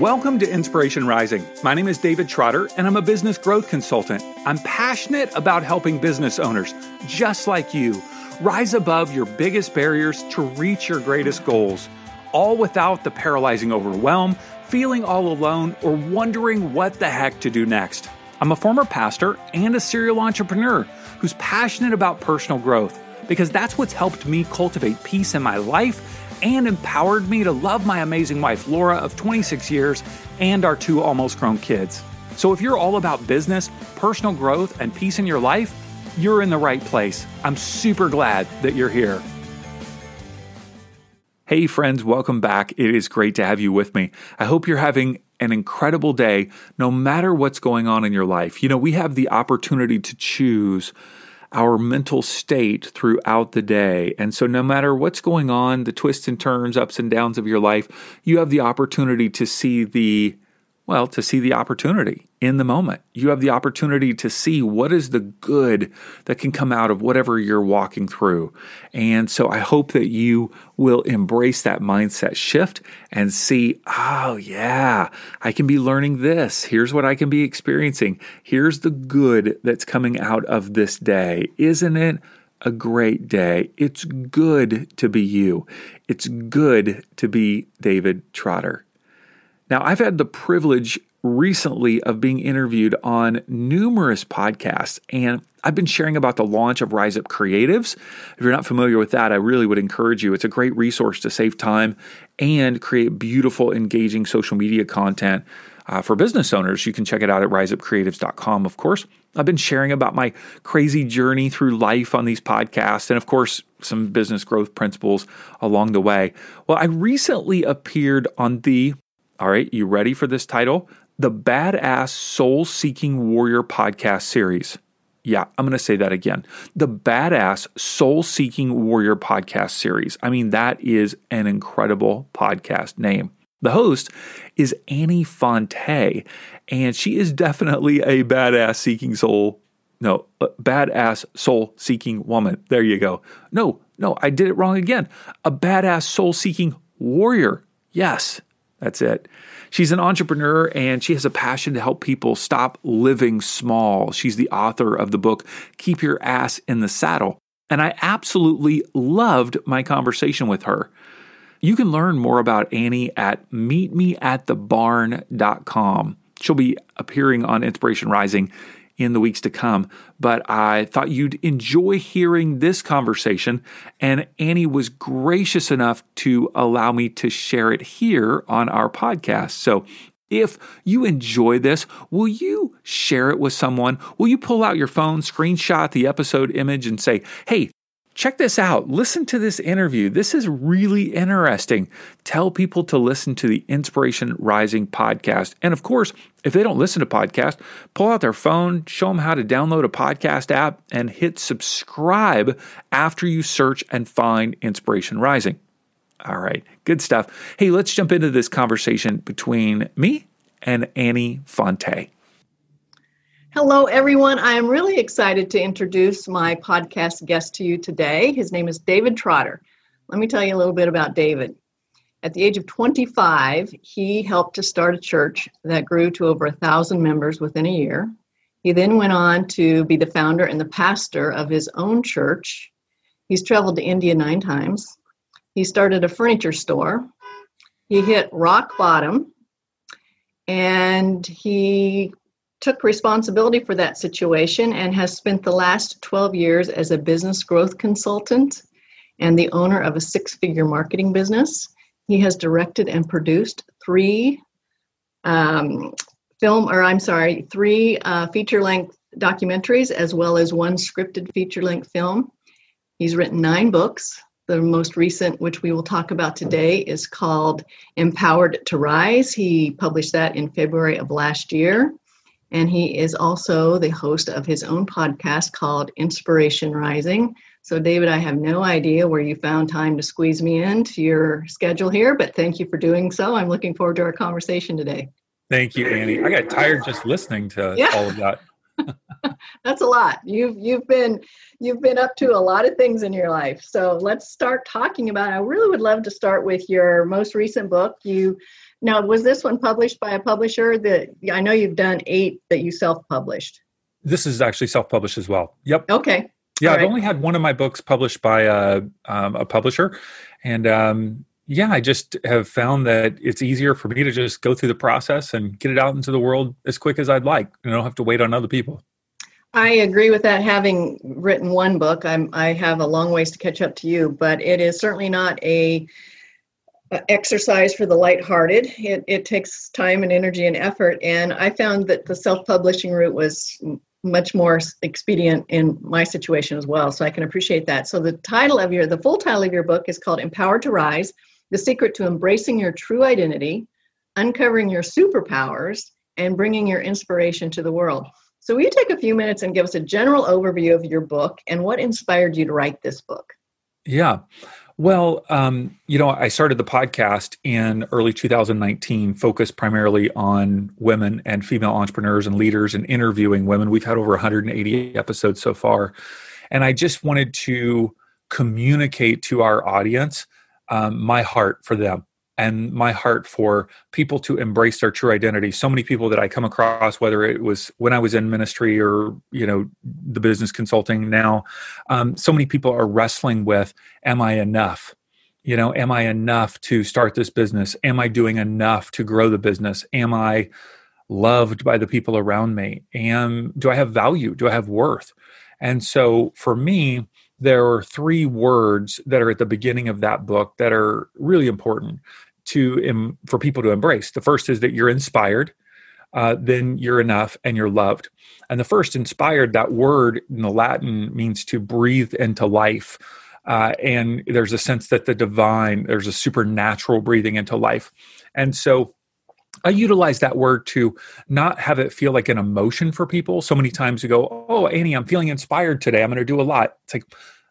Welcome to Inspiration Rising. My name is David Trotter, and I'm a business growth consultant. I'm passionate about helping business owners, just like you, rise above your biggest barriers to reach your greatest goals, all without the paralyzing overwhelm, feeling all alone, or wondering what the heck to do next. I'm a former pastor and a serial entrepreneur who's passionate about personal growth because that's what's helped me cultivate peace in my life and empowered me to love my amazing wife, Laura, of 26 years, and our two almost grown kids. So if you're all about business, personal growth, and peace in your life, you're in the right place. I'm super glad that you're here. Hey friends, welcome back. It is great to have you with me. I hope you're having an incredible day, no matter what's going on in your life. You know, we have the opportunity to choose our mental state throughout the day. And so no matter what's going on, the twists and turns, ups and downs of your life, you have the opportunity to see the opportunity in the moment. You have the opportunity to see what is the good that can come out of whatever you're walking through. And so I hope that you will embrace that mindset shift and see, oh yeah, I can be learning this. Here's what I can be experiencing. Here's the good that's coming out of this day. Isn't it a great day? It's good to be you. It's good to be David Trotter. Now, I've had the privilege recently of being interviewed on numerous podcasts, and I've been sharing about the launch of Rise Up Creatives. If you're not familiar with that, I really would encourage you. It's a great resource to save time and create beautiful, engaging social media content for business owners. You can check it out at riseupcreatives.com, of course. I've been sharing about my crazy journey through life on these podcasts and, of course, some business growth principles along the way. Well, I recently appeared on all right, you ready for this title? The Badass Soul-Seeking Warrior Podcast Series. Yeah, I'm going to say that again. The Badass Soul-Seeking Warrior Podcast Series. I mean, that is an incredible podcast name. The host is Annie Fonte, and she is definitely a badass soul-seeking woman. There you go. No, I did it wrong again. A badass soul-seeking warrior. Yes. That's it. She's an entrepreneur, and she has a passion to help people stop living small. She's the author of the book, Keep Your Ass in the Saddle. And I absolutely loved my conversation with her. You can learn more about Annie at meetmeatthebarn.com. She'll be appearing on Inspiration Rising in the weeks to come, but I thought you'd enjoy hearing this conversation, and Annie was gracious enough to allow me to share it here on our podcast. So if you enjoy this, will you share it with someone? Will you pull out your phone, screenshot the episode image, and say, hey, check this out. Listen to this interview. This is really interesting. Tell people to listen to the Inspiration Rising podcast. And of course, if they don't listen to podcasts, pull out their phone, show them how to download a podcast app, and hit subscribe after you search and find Inspiration Rising. All right, good stuff. Hey, let's jump into this conversation between me and Annie Fonte. Hello, everyone. I am really excited to introduce my podcast guest to you today. His name is David Trotter. Let me tell you a little bit about David. At the age of 25, he helped to start a church that grew to over 1,000 members within a year. He then went on to be the founder and the pastor of his own church. He's traveled to India 9 times. He started a furniture store. He hit rock bottom, and he took responsibility for that situation and has spent the last 12 years as a business growth consultant and the owner of a 6-figure marketing business. He has directed and produced 3 feature-length documentaries, as well as 1 scripted feature-length film. He's written 9 books. The most recent, which we will talk about today, is called Empowered to Rise. He published that in February of last year. And he is also the host of his own podcast called Inspiration Rising. So, David, I have no idea where you found time to squeeze me into your schedule here, but thank you for doing so. I'm looking forward to our conversation today. Thank you, Annie. I got tired just listening to all of that. That's a lot. You've been up to a lot of things in your life. So let's start talking about. I really would love to start with your most recent book. You Now, was this one published by a publisher that I know you've done 8 that you self-published? This is actually self-published as well. Yep. Okay. Yeah, I've only had one of my books published by a publisher. And I just have found that it's easier for me to just go through the process and get it out into the world as quick as I'd like. I don't have to wait on other people. I agree with that. Having written one book, I have a long ways to catch up to you, but it is certainly not an exercise for the lighthearted. It takes time and energy and effort. And I found that the self-publishing route was much more expedient in my situation as well. So I can appreciate that. So the full title of your book is called Empowered to Rise, The Secret to Embracing Your True Identity, Uncovering Your Superpowers, and Bringing Your Inspiration to the World. So will you take a few minutes and give us a general overview of your book and what inspired you to write this book? Yeah. Well, I started the podcast in early 2019, focused primarily on women and female entrepreneurs and leaders and interviewing women. We've had over 180 episodes so far. And I just wanted to communicate to our audience my heart for them and my heart for people to embrace their true identity. So many people that I come across, whether it was when I was in ministry or, the business consulting now, so many people are wrestling with, am I enough? Am I enough to start this business? Am I doing enough to grow the business? Am I loved by the people around me? Do I have value? Do I have worth? And so for me, there are 3 words that are at the beginning of that book that are really important for people to embrace. The first is that you're inspired, then you're enough, and you're loved. And the first, inspired, that word in the Latin means to breathe into life. And there's a sense that there's a supernatural breathing into life. And so I utilize that word to not have it feel like an emotion for people. So many times you go, oh, Annie, I'm feeling inspired today. I'm going to do a lot. It's like,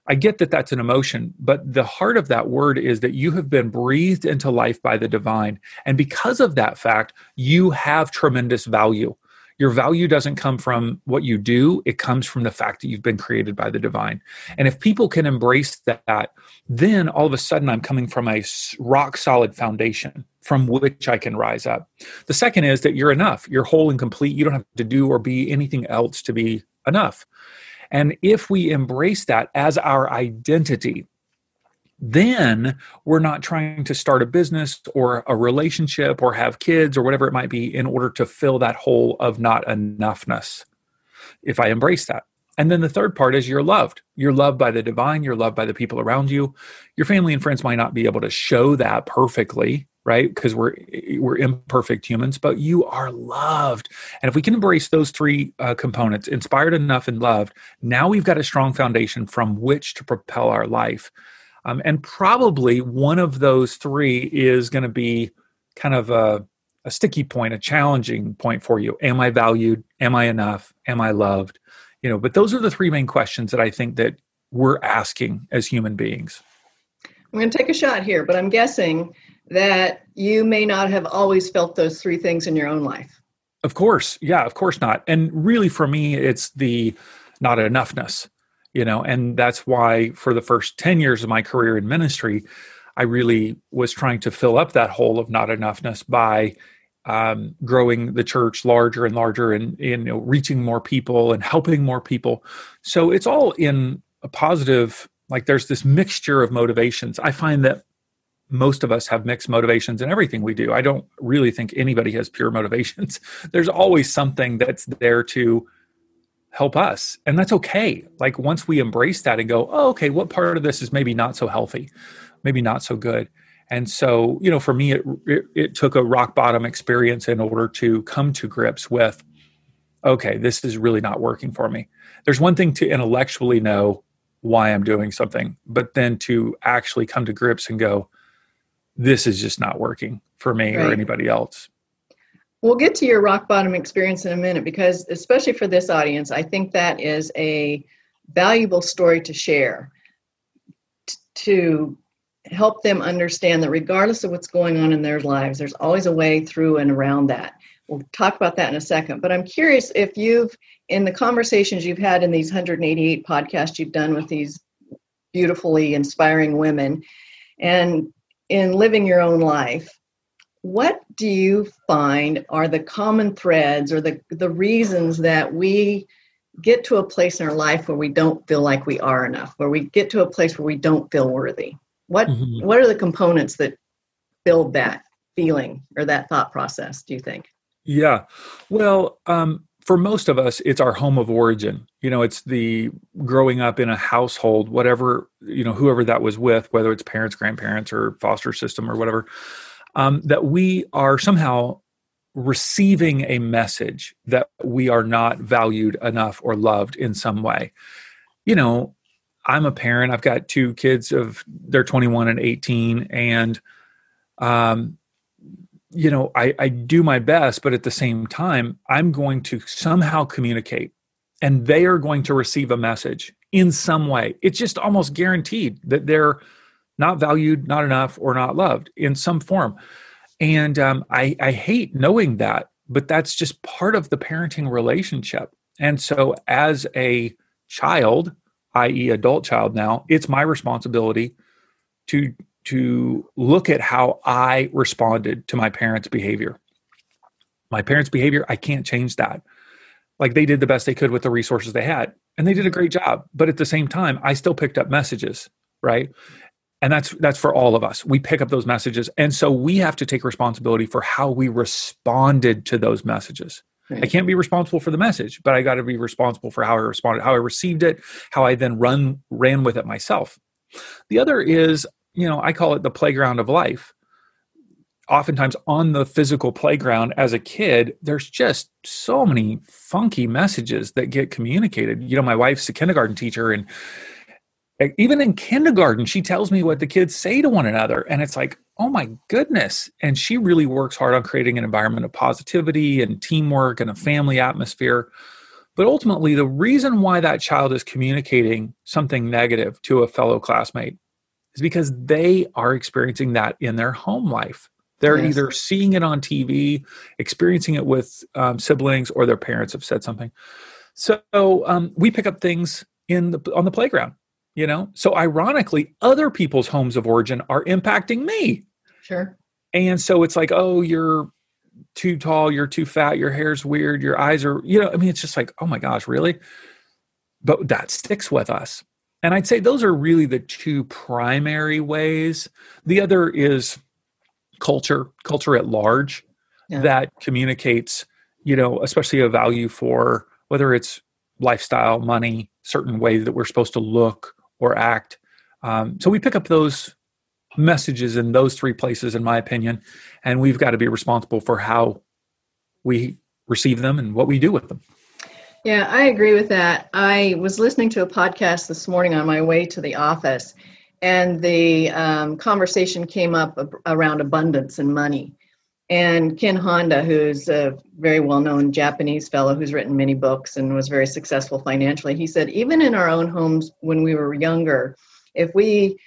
I get that that's an emotion, but the heart of that word is that you have been breathed into life by the divine. And because of that fact, you have tremendous value. Your value doesn't come from what you do. It comes from the fact that you've been created by the divine. And if people can embrace that, then all of a sudden I'm coming from a rock solid foundation from which I can rise up. The second is that you're enough. You're whole and complete. You don't have to do or be anything else to be enough. And if we embrace that as our identity, then we're not trying to start a business or a relationship or have kids or whatever it might be in order to fill that hole of not enoughness, if I embrace that. And then the third part is you're loved. You're loved by the divine. You're loved by the people around you. Your family and friends might not be able to show that perfectly, right? Because we're imperfect humans, but you are loved. And if we can embrace those 3 components, inspired, enough, and loved, now we've got a strong foundation from which to propel our life. And probably one of those 3 is going to be kind of a sticky point, a challenging point for you. Am I valued? Am I enough? Am I loved? But those are the 3 main questions that I think that we're asking as human beings. I'm going to take a shot here, but I'm guessing that you may not have always felt those 3 things in your own life. Of course. Yeah, of course not. And really for me, it's the not enoughness. And that's why for the first 10 years of my career in ministry, I really was trying to fill up that hole of not enoughness by growing the church larger and larger and reaching more people and helping more people. So it's all in a positive, like there's this mixture of motivations. I find that most of us have mixed motivations in everything we do. I don't really think anybody has pure motivations. There's always something that's there to help us. And that's okay. Like once we embrace that and go, oh, okay, what part of this is maybe not so healthy, maybe not so good. And so, for me, it took a rock bottom experience in order to come to grips with, okay, this is really not working for me. There's one thing to intellectually know why I'm doing something, but then to actually come to grips and go, this is just not working for me or anybody else. We'll get to your rock bottom experience in a minute, because especially for this audience, I think that is a valuable story to share to help them understand that regardless of what's going on in their lives, there's always a way through and around that. We'll talk about that in a second, but I'm curious if you've, in the conversations you've had in these 188 podcasts you've done with these beautifully inspiring women and in living your own life, what do you find are the common threads or the reasons that we get to a place in our life where we don't feel like we are enough, where we get to a place where we don't feel worthy? What are the components that build that feeling or that thought process, do you think? Yeah. Well, for most of us, it's our home of origin. You know, it's the growing up in a household, whatever, you know, whoever that was with, whether it's parents, grandparents, or foster system or whatever, that we are somehow receiving a message that we are not valued enough or loved in some way. You know, I'm a parent. I've got two kids they're 21 and 18. And, you know, I do my best, but at the same time, I'm going to somehow communicate and they are going to receive a message in some way. It's just almost guaranteed that they're not valued, not enough, or not loved in some form. And I hate knowing that, but that's just part of the parenting relationship. And so as a child, i.e. adult child now, it's my responsibility to look at how I responded to my parents' behavior. My parents' behavior, I can't change that. Like, they did the best they could with the resources they had, and they did a great job. But at the same time, I still picked up messages, right? And that's for all of us. We pick up those messages. And so we have to take responsibility for how we responded to those messages. Right. I can't be responsible for the message, but I got to be responsible for how I responded, how I received it, how I then ran with it myself. The other is, you know, I call it the playground of life. Oftentimes on the physical playground as a kid, there's just so many funky messages that get communicated. You know, my wife's a kindergarten teacher, and even in kindergarten, she tells me what the kids say to one another. And it's like, oh my goodness. And she really works hard on creating an environment of positivity and teamwork and a family atmosphere. But ultimately, the reason why that child is communicating something negative to a fellow classmate is because they are experiencing that in their home life. They're yes. either seeing it on TV, experiencing it with siblings, or their parents have said something. So we pick up things on the playground. You know, so ironically, other people's homes of origin are impacting me. Sure. And so it's like, oh, you're too tall, you're too fat, your hair's weird, your eyes are, you know, I mean, it's just like, oh my gosh, really? But that sticks with us. And I'd say those are really the two primary ways. The other is culture at large yeah. that communicates, you know, especially a value for whether it's lifestyle, money, certain ways that we're supposed to look or act. So we pick up those messages in those three places, in my opinion, and we've got to be responsible for how we receive them and what we do with them. Yeah, I agree with that. I was listening to a podcast this morning on my way to the office, and the conversation came up around abundance and money. And Ken Honda, who's a very well-known Japanese fellow who's written many books and was very successful financially, he said, even in our own homes when we were younger, if we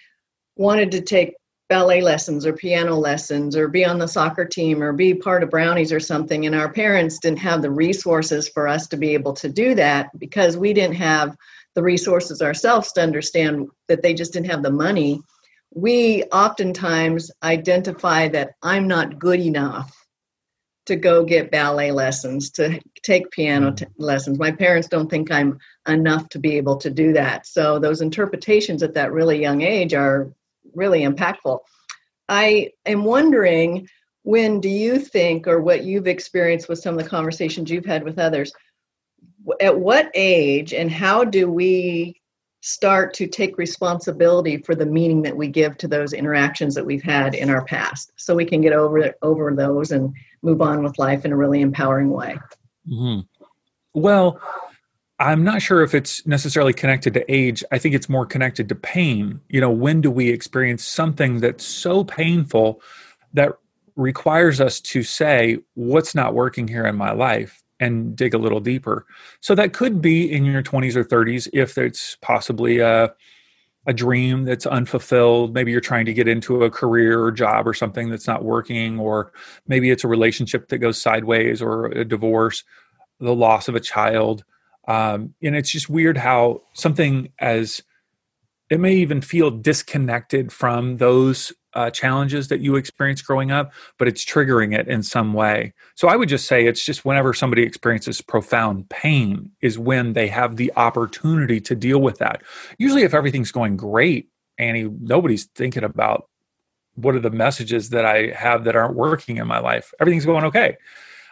wanted to take ballet lessons or piano lessons or be on the soccer team or be part of Brownies or something, and our parents didn't have the resources for us to be able to do that because we didn't have the resources ourselves to understand that they just didn't have the money, we oftentimes identify that I'm not good enough to go get ballet lessons, to take piano lessons. My parents don't think I'm enough to be able to do that. So those interpretations at that really young age are really impactful. I am wondering, when do you think, or what you've experienced with some of the conversations you've had with others, at what age and how do we start to take responsibility for the meaning that we give to those interactions that we've had in our past, so we can get over those and move on with life in a really empowering way? Mm-hmm. Well, I'm not sure if it's necessarily connected to age. I think it's more connected to pain. You know, when do we experience something that's so painful that requires us to say, what's not working here in my life? And dig a little deeper. So that could be in your 20s or 30s, if it's possibly a dream that's unfulfilled. Maybe you're trying to get into a career or job or something that's not working, or maybe it's a relationship that goes sideways, or a divorce, the loss of a child. And it's just weird how something it may even feel disconnected from those challenges that you experienced growing up, but it's triggering it in some way. So I would just say it's just whenever somebody experiences profound pain is when they have the opportunity to deal with that. Usually if everything's going great, Annie, nobody's thinking about what are the messages that I have that aren't working in my life. Everything's going okay.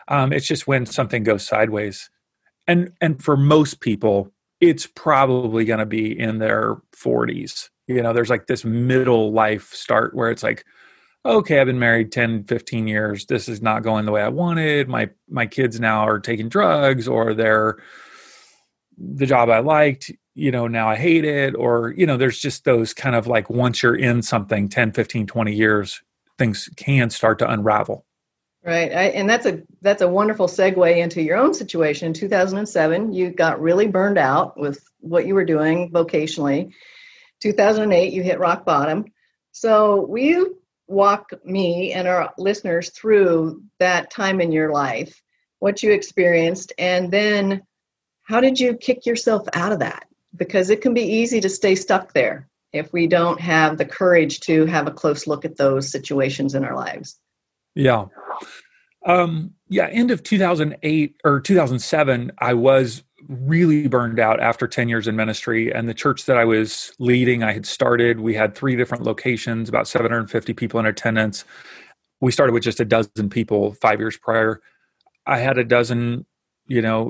It's just when something goes sideways. And for most people, it's probably going to be in their 40s. You know, there's like this middle life start where it's like, okay, I've been married 10, 15 years. This is not going the way I wanted. My kids now are taking drugs, or the job I liked, you know, now I hate it. Or, you know, there's just those kind of like, once you're in something 10, 15, 20 years, things can start to unravel. Right. And that's a wonderful segue into your own situation. In 2007, you got really burned out with what you were doing vocationally. 2008, you hit rock bottom. So will you walk me and our listeners through that time in your life, what you experienced, and then how did you kick yourself out of that? Because it can be easy to stay stuck there if we don't have the courage to have a close look at those situations in our lives. Yeah. End of 2008 or 2007, I was really burned out after 10 years in ministry, and the church that I was leading, I had started, we had 3 different locations, about 750 people in attendance. We started with just a dozen people 5 years prior. I had a dozen,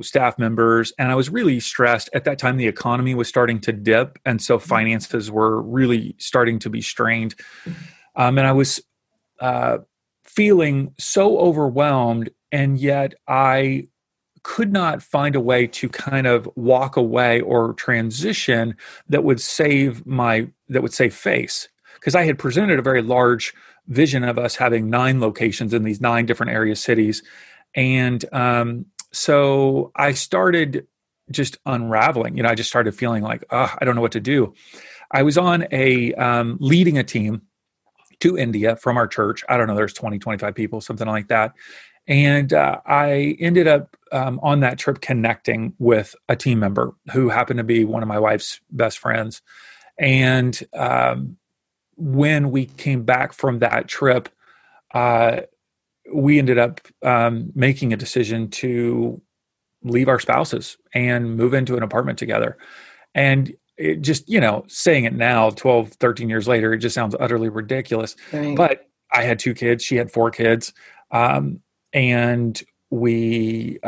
staff members, and I was really stressed. At that time, the economy was starting to dip. And so finances were really starting to be strained. And I was, feeling so overwhelmed, and yet I could not find a way to kind of walk away or transition that would save face. Because I had presented a very large vision of us having 9 locations in these 9 different area cities. And so I started just unraveling. I just started feeling like, I don't know what to do. I was on leading a team to India from our church. I don't know, there's 20, 25 people, something like that. And I ended up on that trip connecting with a team member who happened to be one of my wife's best friends. And when we came back from that trip, we ended up making a decision to leave our spouses and move into an apartment together. And it just, saying it now, 12, 13 years later, it just sounds utterly ridiculous. Right. But I had 2 kids. She had 4 kids. And we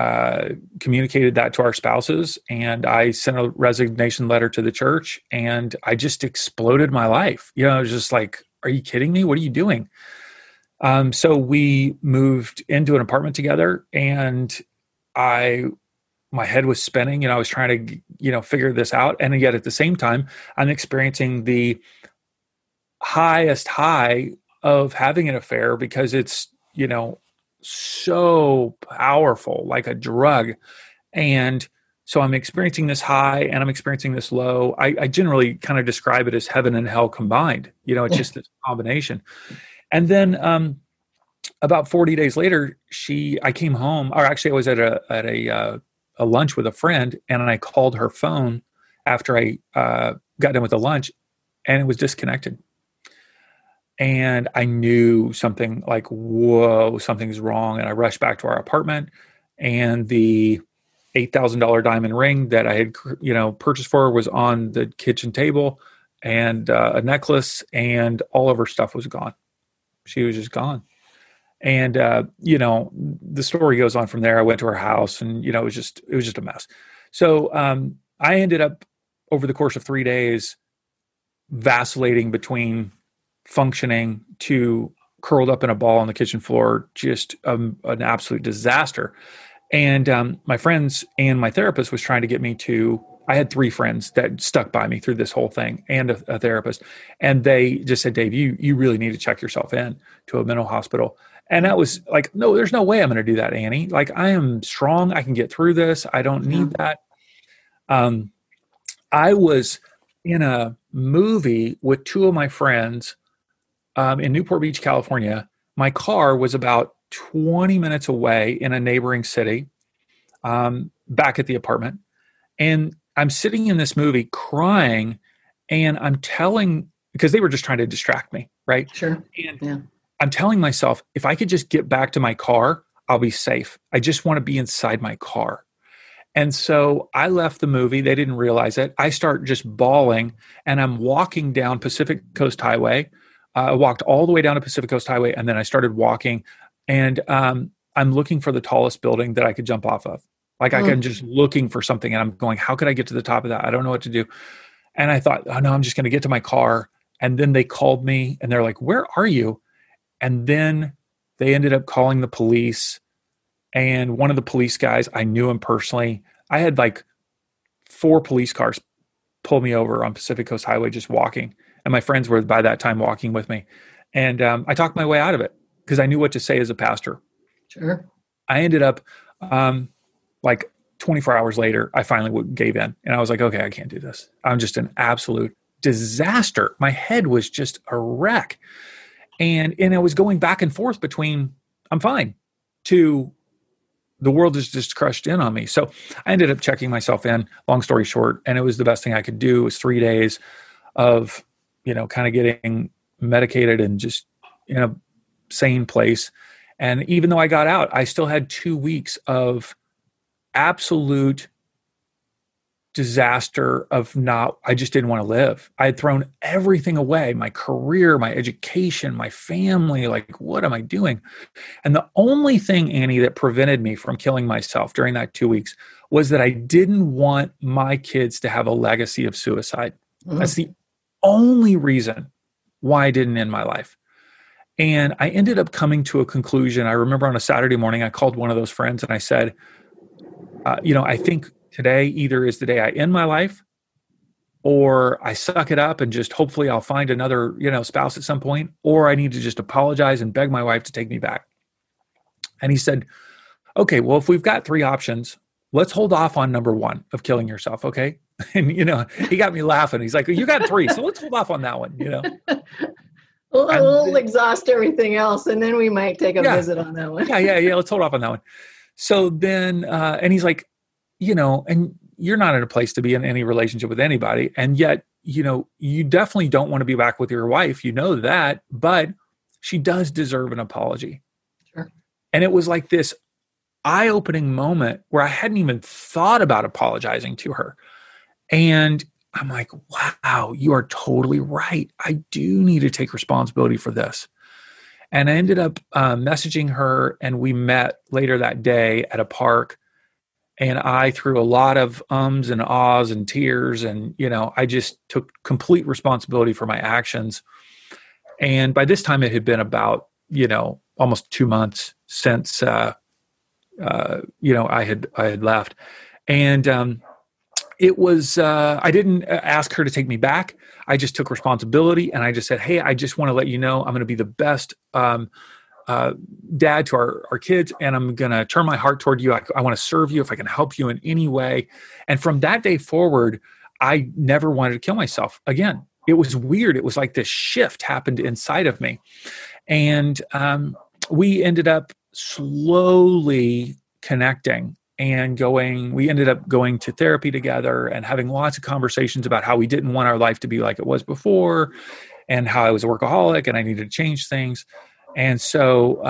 communicated that to our spouses. And I sent a resignation letter to the church. And I just exploded my life. I was just like, are you kidding me? What are you doing? So we moved into an apartment together. And my head was spinning, I was trying to, figure this out. And yet at the same time, I'm experiencing the highest high of having an affair because it's, so powerful, like a drug. And so I'm experiencing this high and I'm experiencing this low. I generally kind of describe it as heaven and hell combined. It's just this combination. And then, about 40 days later, I came home, or actually I was at a lunch with a friend, and I called her phone after I got done with the lunch, and it was disconnected. And I knew something, like, whoa, something's wrong. And I rushed back to our apartment, and the $8,000 diamond ring that I had, purchased for her was on the kitchen table, and a necklace, and all of her stuff was gone. She was just gone. And, the story goes on from there. I went to her house, and, it was just a mess. So, I ended up over the course of 3 days vacillating between functioning to curled up in a ball on the kitchen floor, just an absolute disaster. And, my friends and my therapist was trying to get me to, I had 3 friends that stuck by me through this whole thing, and a therapist. And they just said, Dave, you really need to check yourself in to a mental hospital. And that was like, no, there's no way I'm going to do that, Annie. Like, I am strong. I can get through this. I don't need that. I was in a movie with 2 of my friends in Newport Beach, California. My car was about 20 minutes away in a neighboring city, back at the apartment. And I'm sitting in this movie crying, and I'm telling, because they were just trying to distract me. right? Sure. And yeah. I'm telling myself, if I could just get back to my car, I'll be safe. I just want to be inside my car. And so I left the movie. They didn't realize it. I start just bawling, and I'm walking down Pacific Coast Highway. I walked all the way down to Pacific Coast Highway, and then I started walking, and I'm looking for the tallest building that I could jump off of. Like I'm just looking for something, and I'm going, how could I get to the top of that? I don't know what to do. And I thought, oh no, I'm just going to get to my car. And then they called me and they're like, where are you? And then they ended up calling the police. And one of the police guys, I knew him personally. I had like 4 police cars pull me over on Pacific Coast Highway just walking. And my friends were by that time walking with me. And I talked my way out of it because I knew what to say as a pastor. Sure. I ended up like 24 hours later, I finally gave in. And I was like, okay, I can't do this. I'm just an absolute disaster. My head was just a wreck. And I was going back and forth between I'm fine to the world is just crushed in on me. So I ended up checking myself in, long story short, and it was the best thing I could do. It was 3 days of, you know, kind of getting medicated and just in a sane place. And even though I got out, I still had 2 weeks of absolute disaster of I just didn't want to live. I had thrown everything away, my career, my education, my family, like, what am I doing? And the only thing, Annie, that prevented me from killing myself during that 2 weeks was that I didn't want my kids to have a legacy of suicide. Mm. That's the only reason why I didn't end my life. And I ended up coming to a conclusion. I remember on a Saturday morning, I called one of those friends and I said, I think today either is the day I end my life or I suck it up and just hopefully I'll find another, spouse at some point, or I need to just apologize and beg my wife to take me back. And he said, okay, well, if we've got 3 options, let's hold off on number 1 of killing yourself. Okay. And, he got me laughing. He's like, well, you got 3. So let's hold off on that one, We'll exhaust everything else, and then we might take a visit on that one. Yeah. Let's hold off on that one. So then, and he's like, and you're not in a place to be in any relationship with anybody. And yet, you definitely don't want to be back with your wife. You know that, but she does deserve an apology. Sure. And it was like this eye-opening moment where I hadn't even thought about apologizing to her. And I'm like, wow, you are totally right. I do need to take responsibility for this. And I ended up messaging her, and we met later that day at a park. And I threw a lot of ums and ahs and tears. And, I just took complete responsibility for my actions. And by this time, it had been about, almost 2 months since, I had left. And it was, I didn't ask her to take me back. I just took responsibility, and I just said, hey, I just want to let you know I'm going to be the best dad to our kids, and I'm going to turn my heart toward you. I want to serve you if I can help you in any way. And from that day forward, I never wanted to kill myself again. It was weird. It was like this shift happened inside of me. And we ended up slowly connecting and we ended up going to therapy together and having lots of conversations about how we didn't want our life to be like it was before, and how I was a workaholic and I needed to change things. And so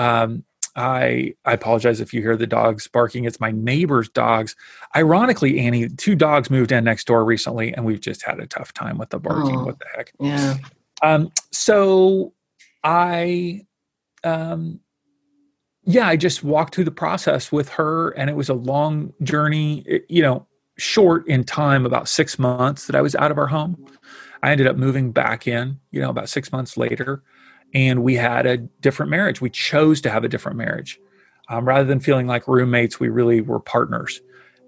I apologize if you hear the dogs barking. It's my neighbor's dogs. Ironically, Annie, 2 dogs moved in next door recently, and we've just had a tough time with the barking. Oh, what the heck? Yeah. So I, I just walked through the process with her, and it was a long journey, short in time, about 6 months that I was out of our home. I ended up moving back in, about 6 months later. And we had a different marriage. We chose to have a different marriage. Rather than feeling like roommates, we really were partners.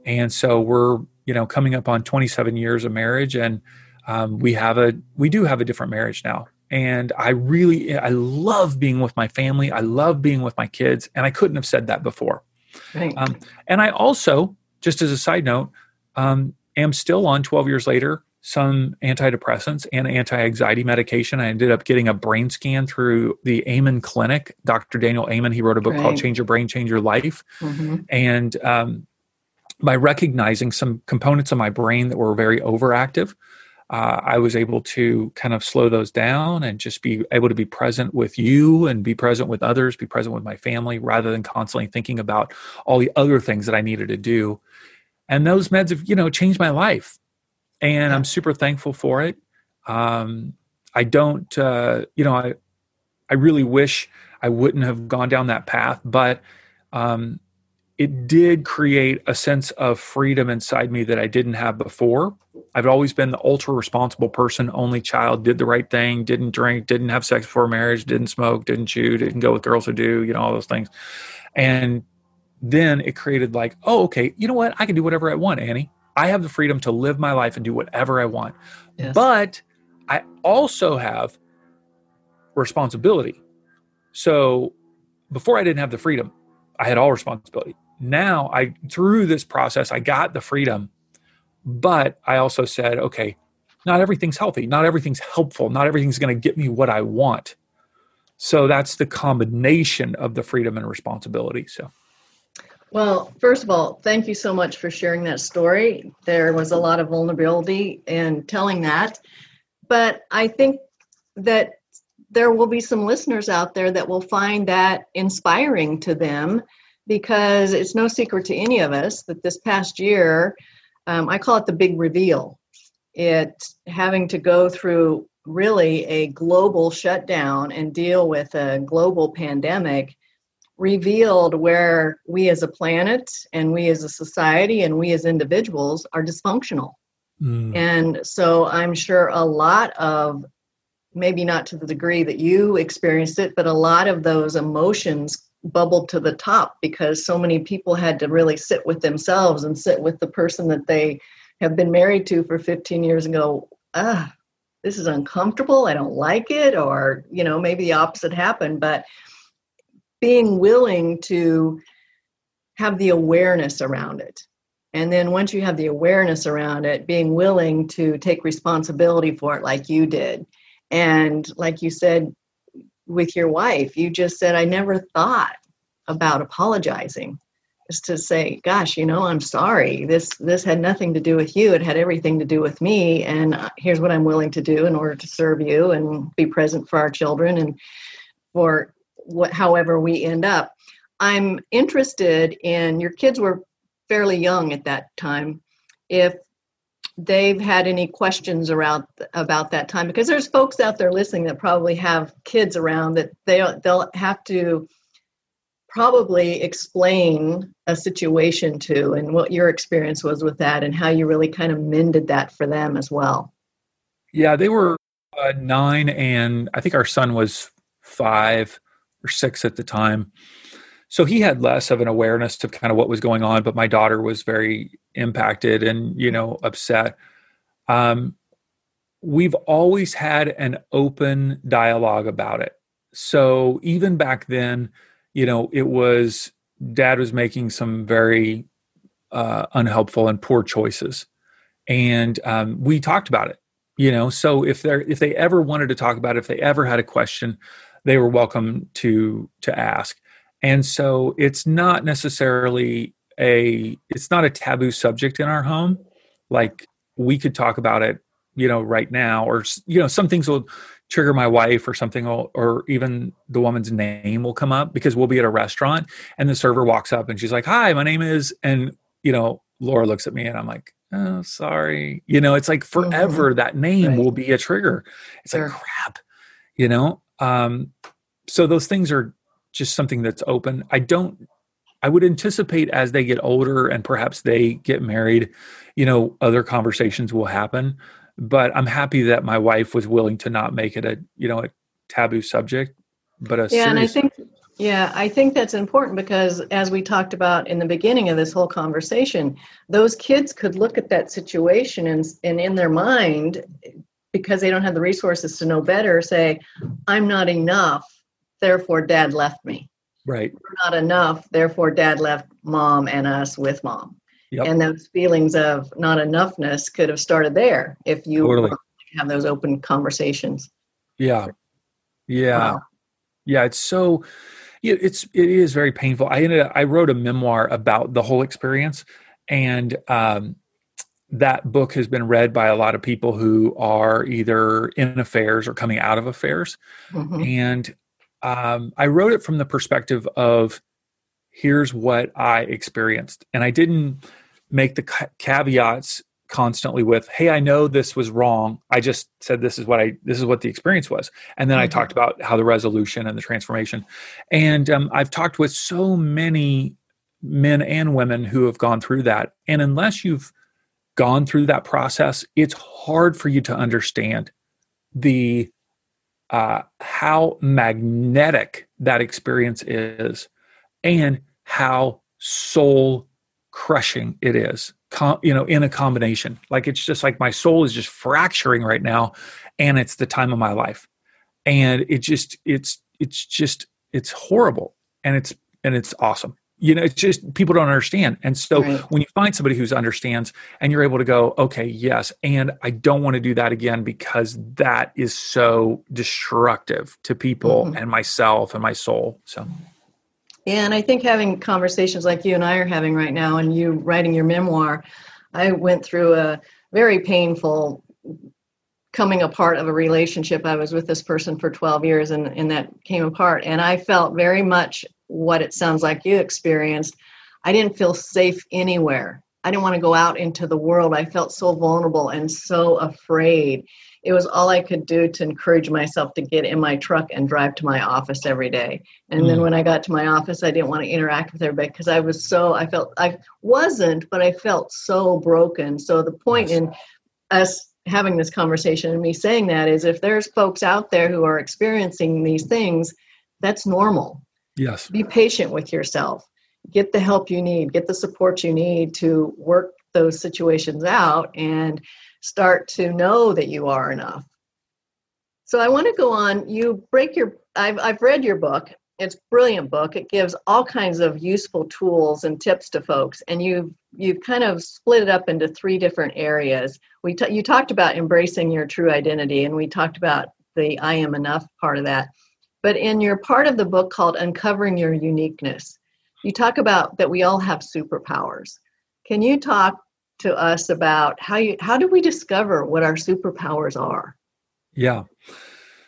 And so we're, coming up on 27 years of marriage, and we do have a different marriage now. And I love being with my family. I love being with my kids. And I couldn't have said that before. Right. And I also, just as a side note, am still on 12 years later, some antidepressants and anti-anxiety medication. I ended up getting a brain scan through the Amen Clinic. Dr. Daniel Amen, he wrote a book called Change Your Brain, Change Your Life. Mm-hmm. And by recognizing some components of my brain that were very overactive, I was able to kind of slow those down and just be able to be present with you and be present with others, be present with my family, rather than constantly thinking about all the other things that I needed to do. And those meds have, you know, changed my life, and I'm super thankful for it. I don't, you know, I really wish I wouldn't have gone down that path, but it did create a sense of freedom inside me that I didn't have before. I've always been the ultra responsible person, only child, did the right thing, didn't drink, didn't have sex before marriage, didn't smoke, didn't chew, didn't go with girls who do, you know, all those things. And then it created like, oh, okay, you know what? I can do whatever I want, Annie. I have the freedom to live my life and do whatever I want. Yes. But I also have responsibility. So before I didn't have the freedom, I had all responsibility. Now I, through this process, I got the freedom, but I also said, okay, not everything's healthy. Not everything's helpful. Not everything's going to get me what I want. So that's the combination of the freedom and responsibility. So. Well, first of all, thank you so much for sharing that story. There was a lot of vulnerability in telling that. But I think that there will be some listeners out there that will find that inspiring to them, because it's no secret to any of us that this past year, I call it the big reveal. It's having to go through really a global shutdown and deal with a global pandemic revealed where we as a planet and we as a society and we as individuals are dysfunctional. Mm. And so I'm sure a lot of, maybe not to the degree that you experienced it, but a lot of those emotions bubbled to the top because so many people had to really sit with themselves and sit with the person that they have been married to for 15 years and go, ah, this is uncomfortable. I don't like it. Or, you know, maybe the opposite happened, but being willing to have the awareness around it. And then once you have the awareness around it, being willing to take responsibility for it like you did. And like you said, with your wife, you just said, I never thought about apologizing. Just to say, gosh, you know, I'm sorry. This had nothing to do with you. It had everything to do with me. And here's what I'm willing to do in order to serve you and be present for our children and for however we end up. I'm interested in, your kids were fairly young at that time, if they've had any questions around about that time, because there's folks out there listening that probably have kids around that they'll have to probably explain a situation to, and what your experience was with that and how you really kind of mended that for them as well. Yeah, they were 9, and I think our son was 5 or 6 at the time. So he had less of an awareness of kind of what was going on, but my daughter was very impacted and, you know, upset. We've always had an open dialogue about it. So even back then, you know, it was, Dad was making some very unhelpful and poor choices. And we talked about it, you know, so if they ever wanted to talk about it, if they ever had a question, they were welcome to ask. And so it's not necessarily it's not a taboo subject in our home. Like we could talk about it, you know, right now, or, you know, some things will trigger my wife or something, or even the woman's name will come up because we'll be at a restaurant and the server walks up and she's like, hi, my name is, and, you know, Laura looks at me and I'm like, oh, sorry. You know, it's like forever that name will be a trigger. It's like, crap, you know? So those things are just something that's open. I would anticipate as they get older and perhaps they get married, you know, other conversations will happen, but I'm happy that my wife was willing to not make it a, you know, a taboo subject, but a serious. And I think that's important because as we talked about in the beginning of this whole conversation, those kids could look at that situation and in their mind, because they don't have the resources to know better, say, I'm not enough, therefore Dad left me. Right. We're not enough, therefore Dad left Mom and us with Mom. Yep. And those feelings of not enoughness could have started there if you have those open conversations. Yeah. Yeah. Wow. Yeah. It is very painful. I wrote a memoir about the whole experience, and that book has been read by a lot of people who are either in affairs or coming out of affairs. Mm-hmm. And I wrote it from the perspective of, here's what I experienced. And I didn't make the caveats constantly with, hey, I know this was wrong. I just said, this is what the experience was. And then mm-hmm. I talked about how the resolution and the transformation. And I've talked with so many men and women who have gone through that. And unless you've gone through that process, it's hard for you to understand the how magnetic that experience is and how soul crushing it is, in a combination. Like, it's just like my soul is just fracturing right now, and it's the time of my life. And it's horrible, and it's awesome. It's just, people don't understand. And so When you find somebody who understands and you're able to go, okay, yes, and I don't want to do that again, because that is so destructive to people mm-hmm. and myself and my soul. So, yeah. And I think having conversations like you and I are having right now, and you writing your memoir, I went through a very painful coming apart of a relationship. I was with this person for 12 years and that came apart. And I felt very much what it sounds like you experienced. I didn't feel safe anywhere. I didn't want to go out into the world. I felt so vulnerable and so afraid. It was all I could do to encourage myself to get in my truck and drive to my office every day. And then when I got to my office, I didn't want to interact with everybody because I felt so broken. So the point in us having this conversation and me saying that is, if there's folks out there who are experiencing these things, that's normal. Yes. Be patient with yourself. Get the help you need. Get the support you need to work those situations out and start to know that you are enough. So I want to go on. I've read your book. It's a brilliant book. It gives all kinds of useful tools and tips to folks. And you've kind of split it up into three different areas. You talked about embracing your true identity, and we talked about the I am enough part of that. But in your part of the book called Uncovering Your Uniqueness, you talk about that we all have superpowers. Can you talk to us about how do we discover what our superpowers are? Yeah.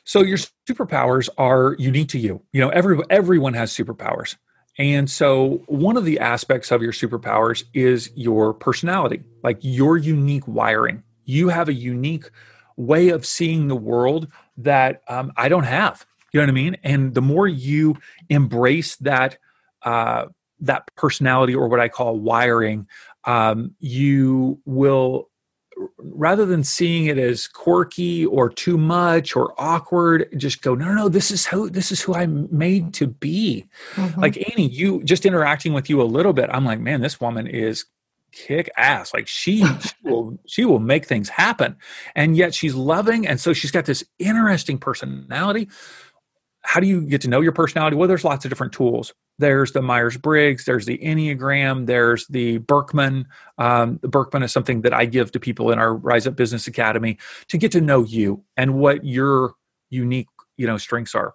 So your superpowers are unique to you. Everyone has superpowers. And so one of the aspects of your superpowers is your personality, like your unique wiring. You have a unique way of seeing the world that I don't have. You know what I mean? And the more you embrace that that personality, or what I call wiring, you will, rather than seeing it as quirky or too much or awkward, just go, no, this is who I'm made to be. Mm-hmm. Like Annie, you just interacting with you a little bit, I'm like, man, this woman is kick ass. Like she will make things happen. And yet she's loving. And so she's got this interesting personality. How do you get to know your personality? Well, there's lots of different tools. There's the Myers-Briggs, there's the Enneagram, there's the Berkman. The Berkman is something that I give to people in our Rise Up Business Academy to get to know you and what your unique, strengths are.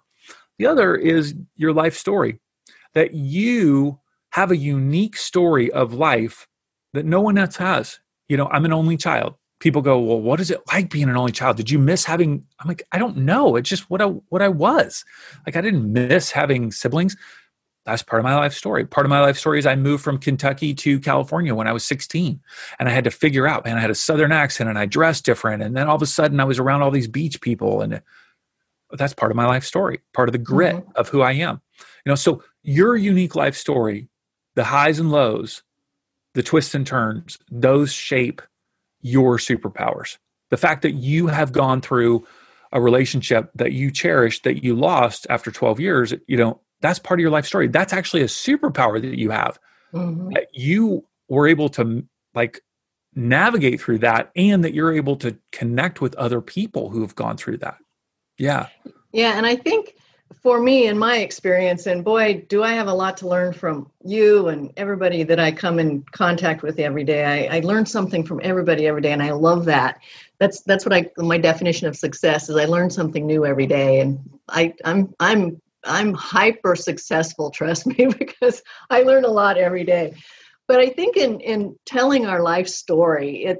The other is your life story, that you have a unique story of life that no one else has. I'm an only child. People go, well, what is it like being an only child? Did you miss having? I'm like, I don't know. It's just what I was. Like, I didn't miss having siblings. That's part of my life story. Part of my life story is I moved from Kentucky to California when I was 16, and I had to figure out, man, I had a Southern accent and I dressed different. And then all of a sudden I was around all these beach people, and that's part of my life story, part of the grit mm-hmm. of who I am. So your unique life story, the highs and lows, the twists and turns, those shape your superpowers. The fact that you have gone through a relationship that you cherished, that you lost after 12 years, that's part of your life story. That's actually a superpower that you have. Mm-hmm. That you were able to navigate through that, and that you're able to connect with other people who have gone through that. Yeah. Yeah. And I think for me, in my experience, and boy, do I have a lot to learn from you and everybody that I come in contact with every day. I learn something from everybody every day, and I love that. That's what my definition of success is. I learn something new every day, and I'm hyper successful, trust me, because I learn a lot every day. But I think in telling our life story,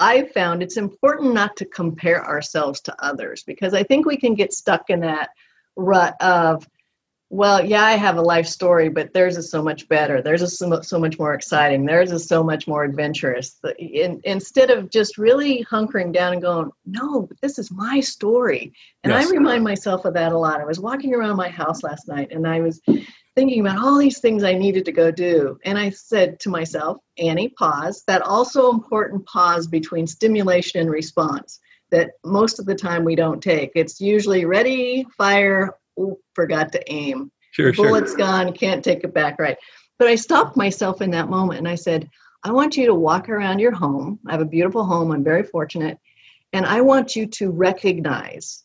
I've found it's important not to compare ourselves to others, because I think we can get stuck in that rut of, well, yeah, I have a life story, but theirs is so much better. Theirs is so much more exciting. Theirs is so much more adventurous. Instead of just really hunkering down and going, no, but this is my story. And yes. I remind myself of that a lot. I was walking around my house last night and I was thinking about all these things I needed to go do. And I said to myself, Annie, pause. That also important pause between stimulation and response that most of the time we don't take. It's usually ready, fire, forgot to aim. Sure. Bullet's gone, can't take it back, right? But I stopped myself in that moment and I said, I want you to walk around your home. I have a beautiful home. I'm very fortunate. And I want you to recognize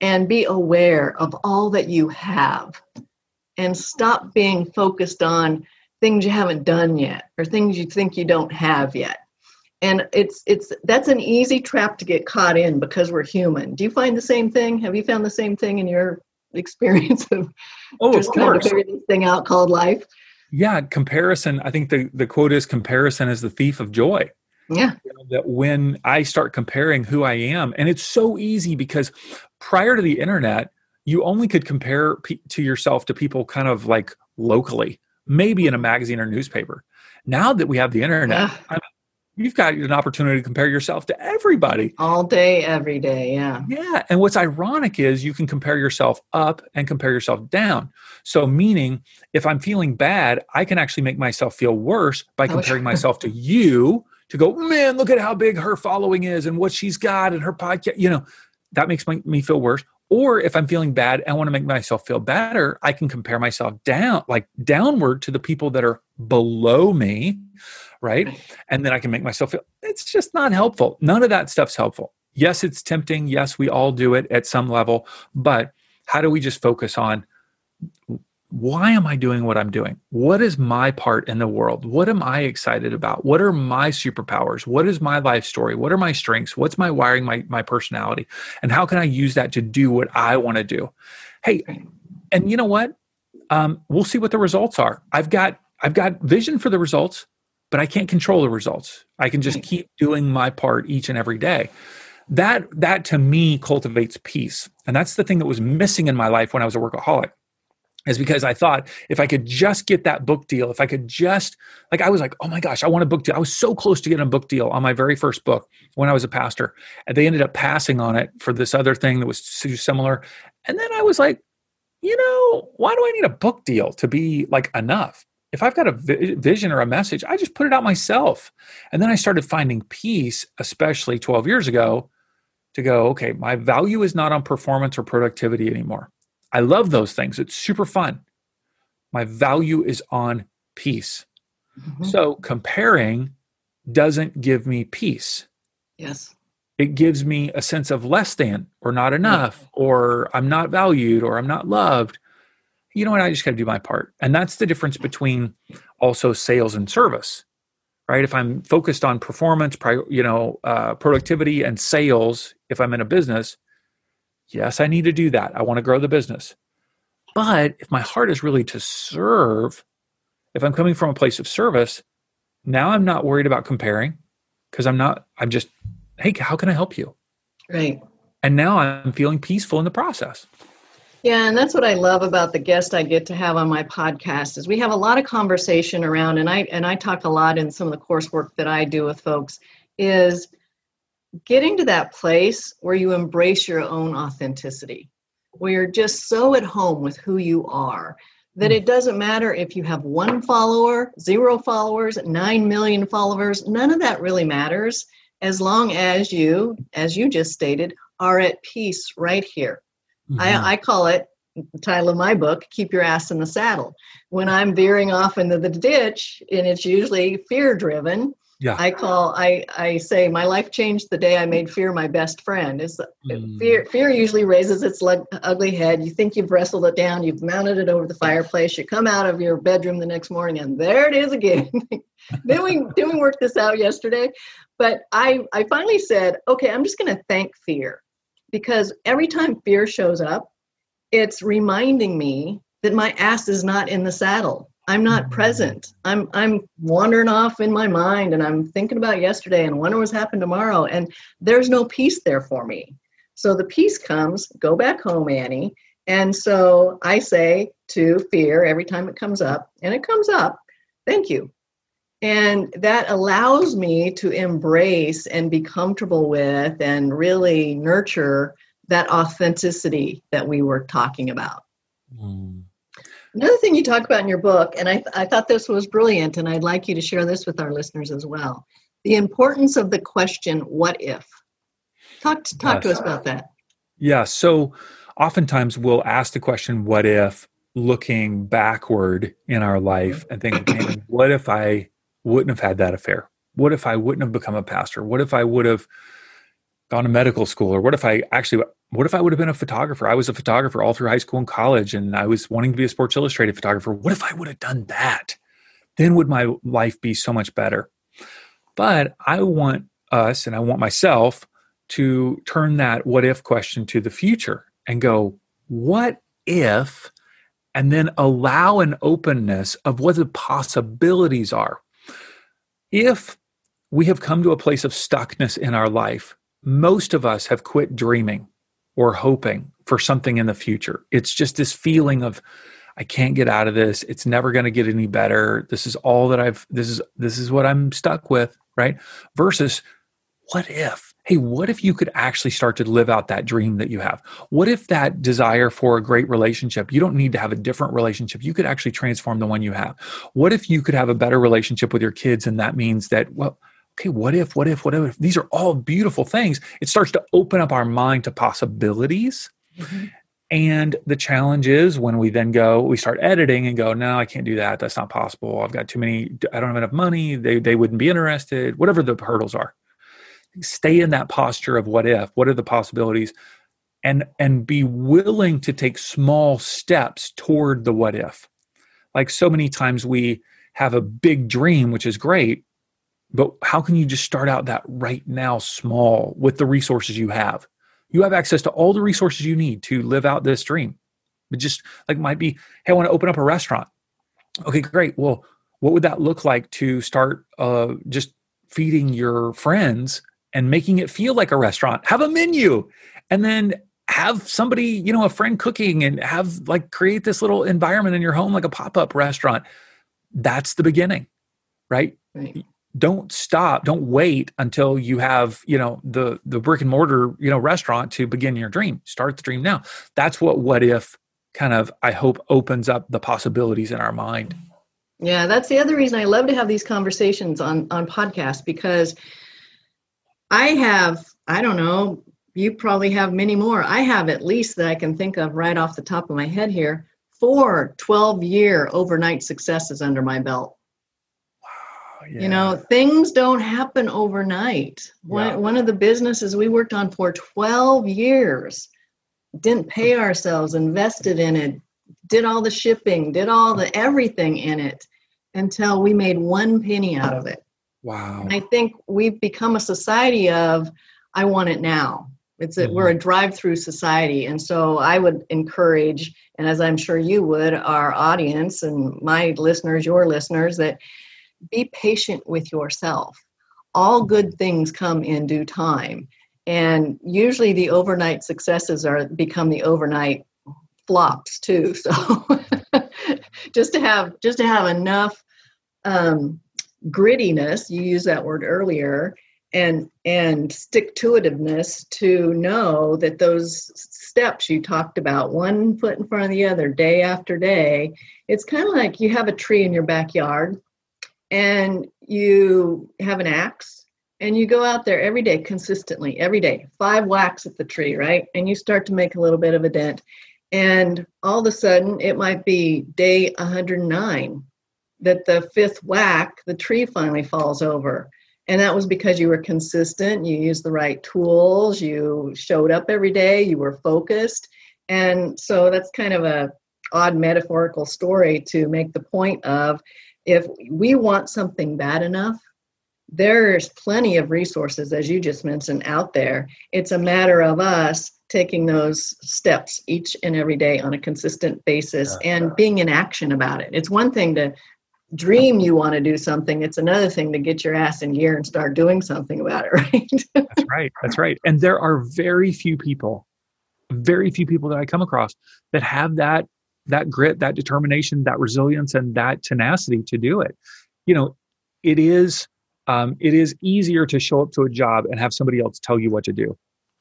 and be aware of all that you have and stop being focused on things you haven't done yet or things you think you don't have yet. And that's an easy trap to get caught in because we're human. Do you find the same thing? Have you found the same thing in your experience of just trying to figure this thing out called life? Yeah, comparison. I think the quote is, comparison is the thief of joy. Yeah. That when I start comparing who I am, and it's so easy because prior to the internet, you only could compare to yourself to people kind of like locally, maybe in a magazine or newspaper. Now that we have the internet, you've got an opportunity to compare yourself to everybody. All day, every day, yeah. Yeah, and what's ironic is you can compare yourself up and compare yourself down. So meaning, if I'm feeling bad, I can actually make myself feel worse by comparing myself to you to go, man, look at how big her following is and what she's got and her podcast. You know, that makes me feel worse. Or if I'm feeling bad and want to make myself feel better, I can compare myself down, like downward to the people that are below me, right? And then I can make myself feel, it's just not helpful. None of that stuff's helpful. Yes, it's tempting. Yes, we all do it at some level. But how do we just focus on, why am I doing what I'm doing? What is my part in the world? What am I excited about? What are my superpowers? What is my life story? What are my strengths? What's my wiring, my personality? And how can I use that to do what I want to do? Hey, and you know what? We'll see what the results are. I've got vision for the results, but I can't control the results. I can just keep doing my part each and every day. That to me cultivates peace. And that's the thing that was missing in my life when I was a workaholic. Is because I thought if I could just get that book deal, if I could just, like, I was like, oh my gosh, I want a book deal. I was so close to getting a book deal on my very first book when I was a pastor. And they ended up passing on it for this other thing that was so similar. And then I was like, you know, why do I need a book deal to be like enough? If I've got a vision or a message, I just put it out myself. And then I started finding peace, especially 12 years ago, to go, okay, my value is not on performance or productivity anymore. I love those things. It's super fun. My value is on peace. Mm-hmm. So comparing doesn't give me peace. Yes. It gives me a sense of less than or not enough, or I'm not valued or I'm not loved. You know what? I just got to do my part. And that's the difference between also sales and service, right? If I'm focused on performance, productivity and sales, if I'm in a business, yes, I need to do that. I want to grow the business. But if my heart is really to serve, if I'm coming from a place of service, now I'm not worried about comparing because I'm just, hey, how can I help you? Right. And now I'm feeling peaceful in the process. Yeah. And that's what I love about the guest I get to have on my podcast is we have a lot of conversation around, and I talk a lot in some of the coursework that I do with folks is getting to that place where you embrace your own authenticity, where you're just so at home with who you are that it doesn't matter if you have one follower, 0 followers, 9 million followers, none of that really matters as long as you, as you just stated, are at peace right here. Mm-hmm. I call it, the title of my book, Keep Your Ass in the Saddle. When I'm veering off into the ditch, and it's usually fear-driven, yeah. I say my life changed the day I made fear my best friend. Fear usually raises its ugly head. You think you've wrestled it down. You've mounted it over the fireplace. You come out of your bedroom the next morning and there it is again. Then we worked this out yesterday. But I finally said, okay, I'm just going to thank fear, because every time fear shows up, it's reminding me that my ass is not in the saddle. I'm not present. I'm wandering off in my mind, and I'm thinking about yesterday and wondering what's happened tomorrow. And there's no peace there for me. So the peace comes, go back home, Annie. And so I say to fear every time it comes up, and it comes up, thank you. And that allows me to embrace and be comfortable with and really nurture that authenticity that we were talking about. Mm. Another thing you talk about in your book, and I thought this was brilliant, and I'd like you to share this with our listeners as well, the importance of the question, what if? Talk to us about that. Yeah, so oftentimes we'll ask the question, what if, looking backward in our life and think, man, what if I wouldn't have had that affair? What if I wouldn't have become a pastor? What if I would have gone to medical school? Or what if I would have been a photographer? I was a photographer all through high school and college, and I was wanting to be a Sports Illustrated photographer. What if I would have done that? Then would my life be so much better? But I want us, and I want myself, to turn that what if question to the future and go, what if, and then allow an openness of what the possibilities are. If we have come to a place of stuckness in our life, most of us have quit dreaming or hoping for something in the future. It's just this feeling of, I can't get out of this. It's never going to get any better. This is all that this is what I'm stuck with, right? Versus what if? Hey, what if you could actually start to live out that dream that you have? What if that desire for a great relationship, you don't need to have a different relationship. You could actually transform the one you have. What if you could have a better relationship with your kids? And that means that, well, okay, what if? These are all beautiful things. It starts to open up our mind to possibilities. Mm-hmm. And the challenge is when we then go, we start editing and go, no, I can't do that. That's not possible. I've got too many. I don't have enough money. They wouldn't be interested, whatever the hurdles are. Stay in that posture of what if, what are the possibilities, and be willing to take small steps toward the what if. Like so many times we have a big dream, which is great, but how can you just start out that right now small with the resources you have? You have access to all the resources you need to live out this dream. But just like might be, hey, I want to open up a restaurant. Okay, great. Well, what would that look like to start just feeding your friends and making it feel like a restaurant? Have a menu and then have somebody, a friend cooking, and create this little environment in your home, like a pop-up restaurant. That's the beginning, right? Don't stop. Don't wait until you have, the brick and mortar, restaurant to begin your dream. Start the dream now. That's what if kind of, I hope, opens up the possibilities in our mind. Yeah. That's the other reason I love to have these conversations on podcasts, because you probably have many more. I have at least that I can think of right off the top of my head here, 4 12-year overnight successes under my belt. Wow, yeah. Things don't happen overnight. Yeah. One of the businesses we worked on for 12 years, didn't pay ourselves, invested in it, did all the shipping, did all the everything in it until we made 1 penny out of it. Wow. And I think we've become a society of, I want it now. We're a drive-through society. And so I would encourage, and as I'm sure you would, our audience and my listeners, your listeners, that be patient with yourself. All good things come in due time. And usually the overnight successes become the overnight flops too. So just to have enough, grittiness, you used that word earlier, and stick-to-itiveness to know that those steps you talked about, one foot in front of the other, day after day, it's kind of like you have a tree in your backyard and you have an axe and you go out there every day, consistently, every day, 5 whacks at the tree, right? And you start to make a little bit of a dent. And all of a sudden, it might be day 109. That the 5th whack, the tree finally falls over. And that was because you were consistent, you used the right tools, you showed up every day, you were focused. And so that's kind of an odd metaphorical story to make the point of, if we want something bad enough, there's plenty of resources, as you just mentioned, out there. It's a matter of us taking those steps each and every day on a consistent basis and being in action about it. It's one thing to dream you want to do something. It's another thing to get your ass in gear and start doing something about it, right? That's right. And there are very few people that I come across that have that grit, that determination, that resilience, and that tenacity to do it. You know, it is easier to show up to a job and have somebody else tell you what to do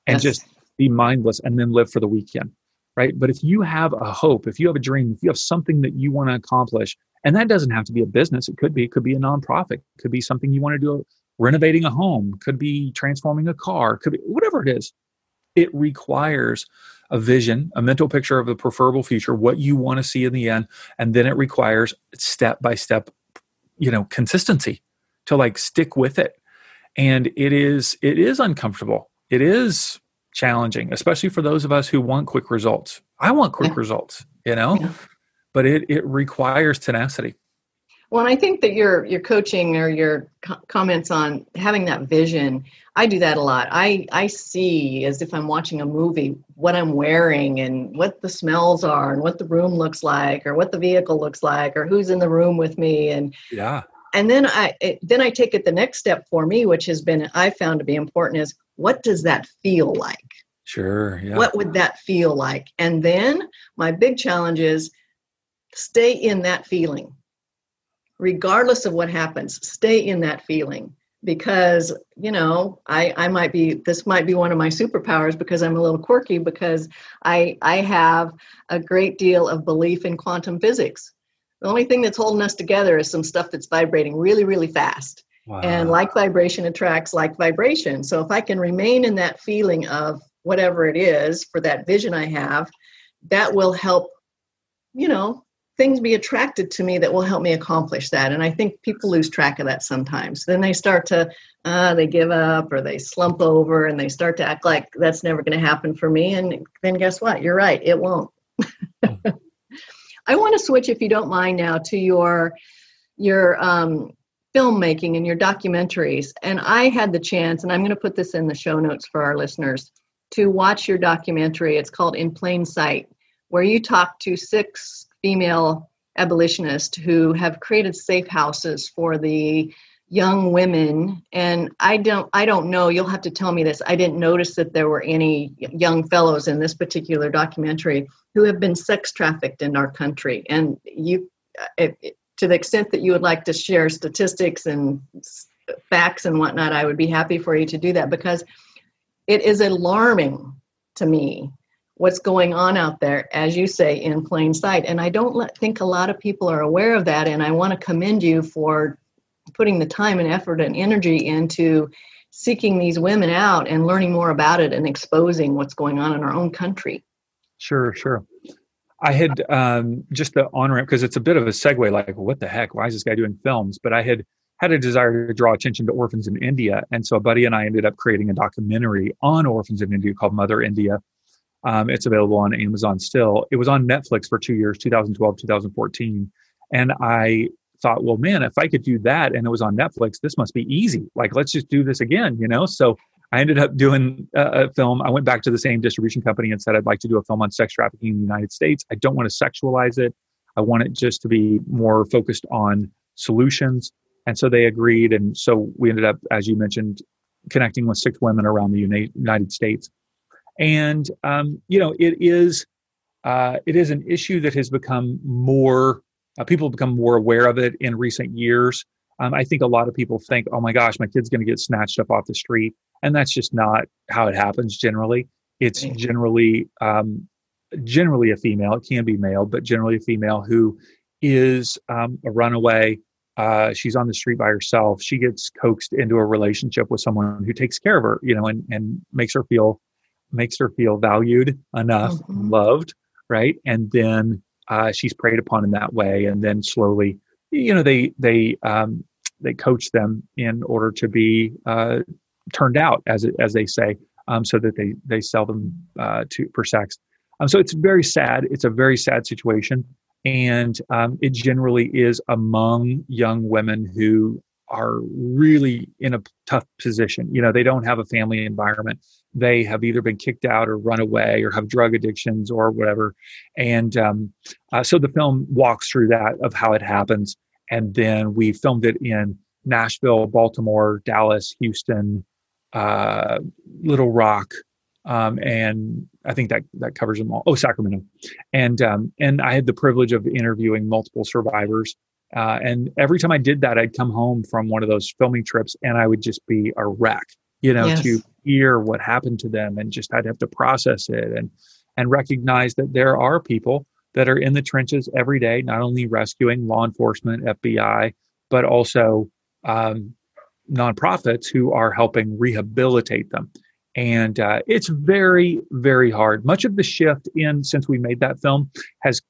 and just be mindless and then live for the weekend, right? But if you have a hope, if you have a dream, if you have something that you want to accomplish, and that doesn't have to be a business. It could be a nonprofit, it could be something you want to do, renovating a home, could be transforming a car, could be whatever it is. It requires a vision, a mental picture of the preferable future, what you want to see in the end. And then it requires step-by-step, consistency to stick with it. And it is uncomfortable. It is challenging, especially for those of us who want quick results. I want quick results, Yeah. But it requires tenacity. Well, and I think that your coaching or your comments on having that vision, I do that a lot. I see, as if I'm watching a movie, what I'm wearing and what the smells are and what the room looks like or what the vehicle looks like or who's in the room with me. And then I take it the next step for me, which has been, I found to be important, is what does that feel like? Sure. Yeah. What would that feel like? And then my big challenge is stay in that feeling. Regardless of what happens, stay in that feeling because, this might be one of my superpowers because I'm a little quirky because I have a great deal of belief in quantum physics. The only thing that's holding us together is some stuff that's vibrating really, really fast. Wow. And like vibration attracts like vibration. So if I can remain in that feeling of whatever it is for that vision I have, that will help, things be attracted to me that will help me accomplish that. And I think people lose track of that sometimes. Then they start to, they give up or they slump over and they start to act like that's never going to happen for me. And then guess what? You're right. It won't. I want to switch, if you don't mind now, to your filmmaking and your documentaries. And I had the chance, and I'm going to put this in the show notes for our listeners, to watch your documentary. It's called In Plain Sight, where you talk to 6 female abolitionists who have created safe houses for the young women. And I don't know, you'll have to tell me this. I didn't notice that there were any young fellows in this particular documentary who have been sex trafficked in our country. And you, to the extent that you would like to share statistics and facts and whatnot, I would be happy for you to do that because it is alarming to me what's going on out there, as you say, in plain sight. And I think a lot of people are aware of that. And I want to commend you for putting the time and effort and energy into seeking these women out and learning more about it and exposing what's going on in our own country. Sure. I had just the on-ramp, because it's a bit of a segue, what the heck, why is this guy doing films? But I had a desire to draw attention to orphans in India. And so a buddy and I ended up creating a documentary on orphans in India called Mother India. It's available on Amazon still. It was on Netflix for 2 years, 2012, 2014. And I thought, well, man, if I could do that and it was on Netflix, this must be easy. Let's just do this again, So I ended up doing a film. I went back to the same distribution company and said, I'd like to do a film on sex trafficking in the United States. I don't want to sexualize it. I want it just to be more focused on solutions. And so they agreed. And so we ended up, as you mentioned, connecting with 6 women around the United States. And, it is an issue that has become more, people have become more aware of it in recent years. I think a lot of people think, oh my gosh, my kid's going to get snatched up off the street. And that's just not how it happens generally. It's generally a female, it can be male, but generally a female who is a runaway. She's on the street by herself. She gets coaxed into a relationship with someone who takes care of her, and makes her feel valued enough, loved, right? And then she's preyed upon in that way. And then slowly, they coach them in order to be turned out, as they say, so that they sell them for sex. So it's very sad. It's a very sad situation. And it generally is among young women who are really in a tough position. You know, they don't have a family environment. They have either been kicked out or run away or have drug addictions or whatever. And so the film walks through that of how it happens. And then we filmed it in Nashville, Baltimore, Dallas, Houston, Little Rock. And I think that covers them all. Oh, Sacramento. And I had the privilege of interviewing multiple survivors. And every time I did that, I'd come home from one of those filming trips and I would just be a wreck, you know, yes, to hear what happened to them, and just, I'd have to process it and recognize that there are people that are in the trenches every day, not only rescuing, law enforcement, FBI, but also, nonprofits who are helping rehabilitate them. And, it's very, very hard. Much of the shift since we made that film has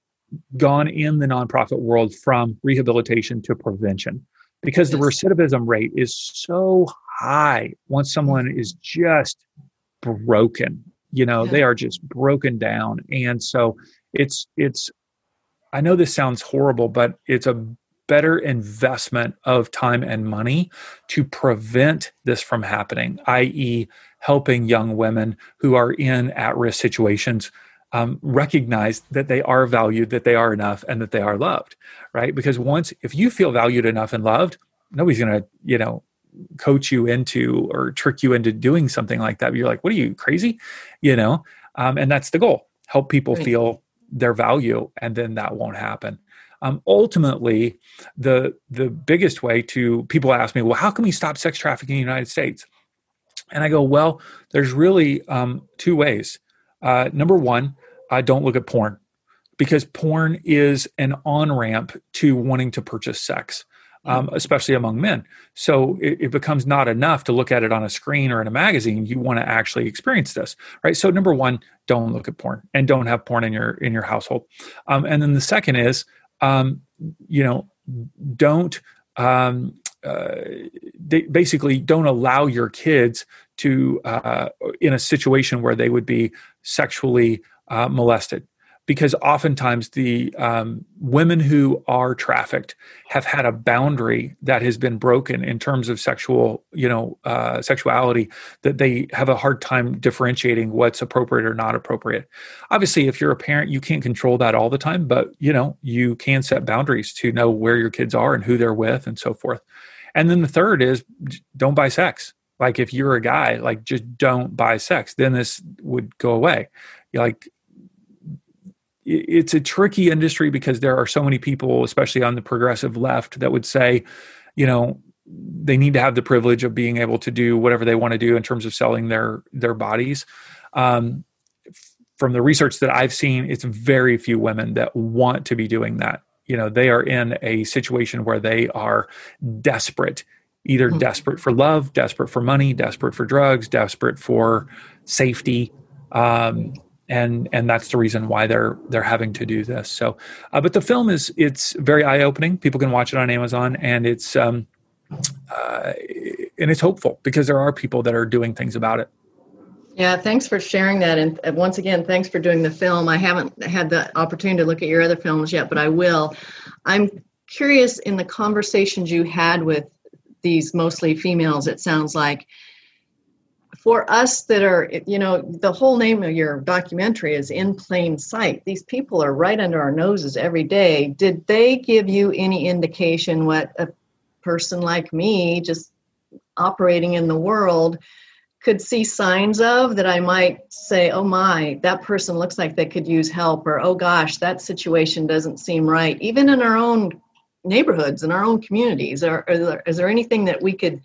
gone in the nonprofit world from rehabilitation to prevention, because the recidivism rate is so high once someone is just broken, you know, they are just broken down. And so it's, I know this sounds horrible, but it's a better investment of time and money to prevent this from happening, i.e. helping young women who are in at-risk situations recognize that they are valued, that they are enough, and that they are loved, right? Because if you feel valued enough and loved, nobody's going to, you know, coach you into or trick you into doing something like that. You're like, what are you, crazy? You know, and that's the goal. Help people feel their value, and then that won't happen. Ultimately, the biggest way to, people ask me, well, how can we stop sex trafficking in the United States? And I go, well, there's really two ways. Number one, don't look at porn, because porn is an on-ramp to wanting to purchase sex, especially among men. So it becomes not enough to look at it on a screen or in a magazine. You want to actually experience this, right? So number one, don't look at porn, and don't have porn in your household. And then the second is, you know, don't, basically don't allow your kids to, in a situation where they would be sexually molested, because oftentimes the women who are trafficked have had a boundary that has been broken in terms of sexuality, that they have a hard time differentiating what's appropriate or not appropriate. Obviously, if you're a parent, you can't control that all the time, but you know, you can set boundaries to know where your kids are and who they're with and so forth. And then the third is, don't buy sex. Like, if you're a guy, like, just don't buy sex, then this would go away. You're like, it's a tricky industry, because there are so many people, especially on the progressive left, that would say, you know, they need to have the privilege of being able to do whatever they want to do in terms of selling their bodies. From the research that I've seen, it's very few women that want to be doing that. You know, they are in a situation where they are desperate, either desperate for love, desperate for money, desperate for drugs, desperate for safety. And that's the reason why they're having to do this. So, but the film it's very eye-opening. People can watch it on Amazon, and it's hopeful, because there are people that are doing things about it. Yeah. Thanks for sharing that. And once again, thanks for doing the film. I haven't had the opportunity to look at your other films yet, but I will. I'm curious, in the conversations you had with these mostly females, it sounds like, for us that are, you know, the whole name of your documentary is In Plain Sight. These people are right under our noses every day. Did they give you any indication what a person like me, just operating in the world, could see signs of, that I might say, oh my, that person looks like they could use help, or, oh gosh, that situation doesn't seem right, even in our own neighborhoods, in our own communities? Is there anything that we could,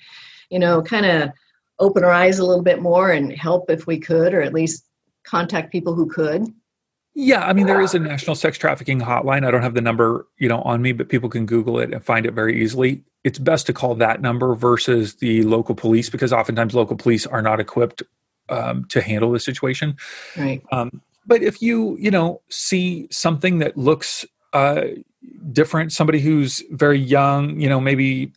you know, kind of open our eyes a little bit more and help if we could, or at least contact people who could? Yeah. I mean, there is a national sex trafficking hotline. I don't have the number, you know, on me, but people can Google it and find it very easily. It's best to call that number versus the local police, because oftentimes local police are not equipped to handle the situation. Right. But if you know, see something that looks different, somebody who's very young, you know, maybe,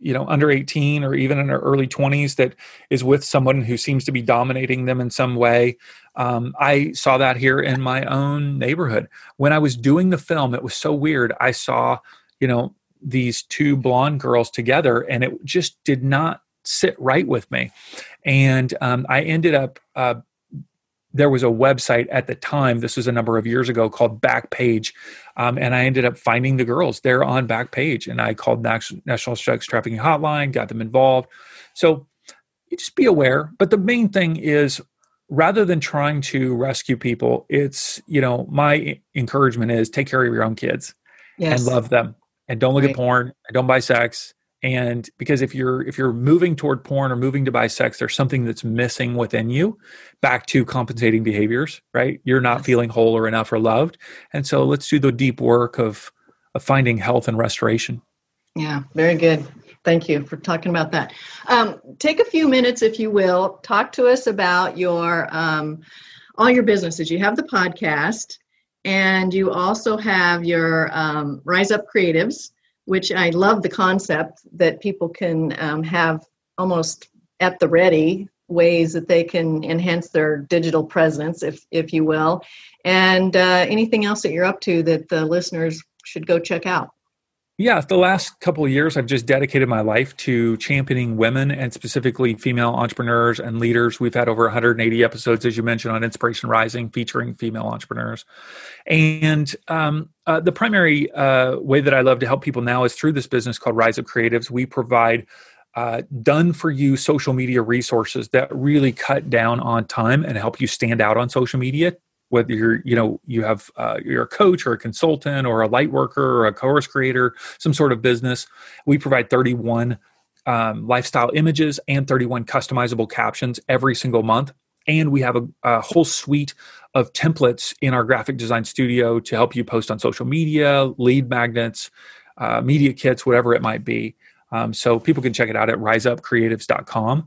you know, under 18 or even in their early 20s, that is with someone who seems to be dominating them in some way. I saw that here in my own neighborhood. When I was doing the film, it was so weird. I saw, you know, these two blonde girls together, and it just did not sit right with me. And I ended up, there was a website at the time, this was a number of years ago, called Backpage. And I ended up finding the girls there on Backpage. And I called National Sex Trafficking Hotline, got them involved. So just be aware. But the main thing is, rather than trying to rescue people, it's, you know, my encouragement is take care of your own kids. Yes. And love them. And don't look right. at porn. And don't buy sex. And because if you're moving toward porn or moving to bisex, there's something that's missing within you, back to compensating behaviors, right? You're not yes. feeling whole or enough or loved. And so let's do the deep work of finding health and restoration. Yeah, very good. Thank you for talking about that. Take a few minutes, if you will, talk to us about your all your businesses. You have the podcast, and you also have your Rise Up Creatives, which I love the concept that people can have almost at the ready ways that they can enhance their digital presence, if you will. And anything else that you're up to that the listeners should go check out? Yeah, the last couple of years, I've just dedicated my life to championing women and specifically female entrepreneurs and leaders. We've had over 180 episodes, as you mentioned, on Inspiration Rising, featuring female entrepreneurs. And the primary way that I love to help people now is through this business called Rise Up Creatives. We provide done-for-you social media resources that really cut down on time and help you stand out on social media. Whether you're a coach or a consultant or a light worker or a course creator, some sort of business, we provide 31 lifestyle images and 31 customizable captions every single month. And we have a whole suite of templates in our graphic design studio to help you post on social media, lead magnets, media kits, whatever it might be. So people can check it out at riseupcreatives.com.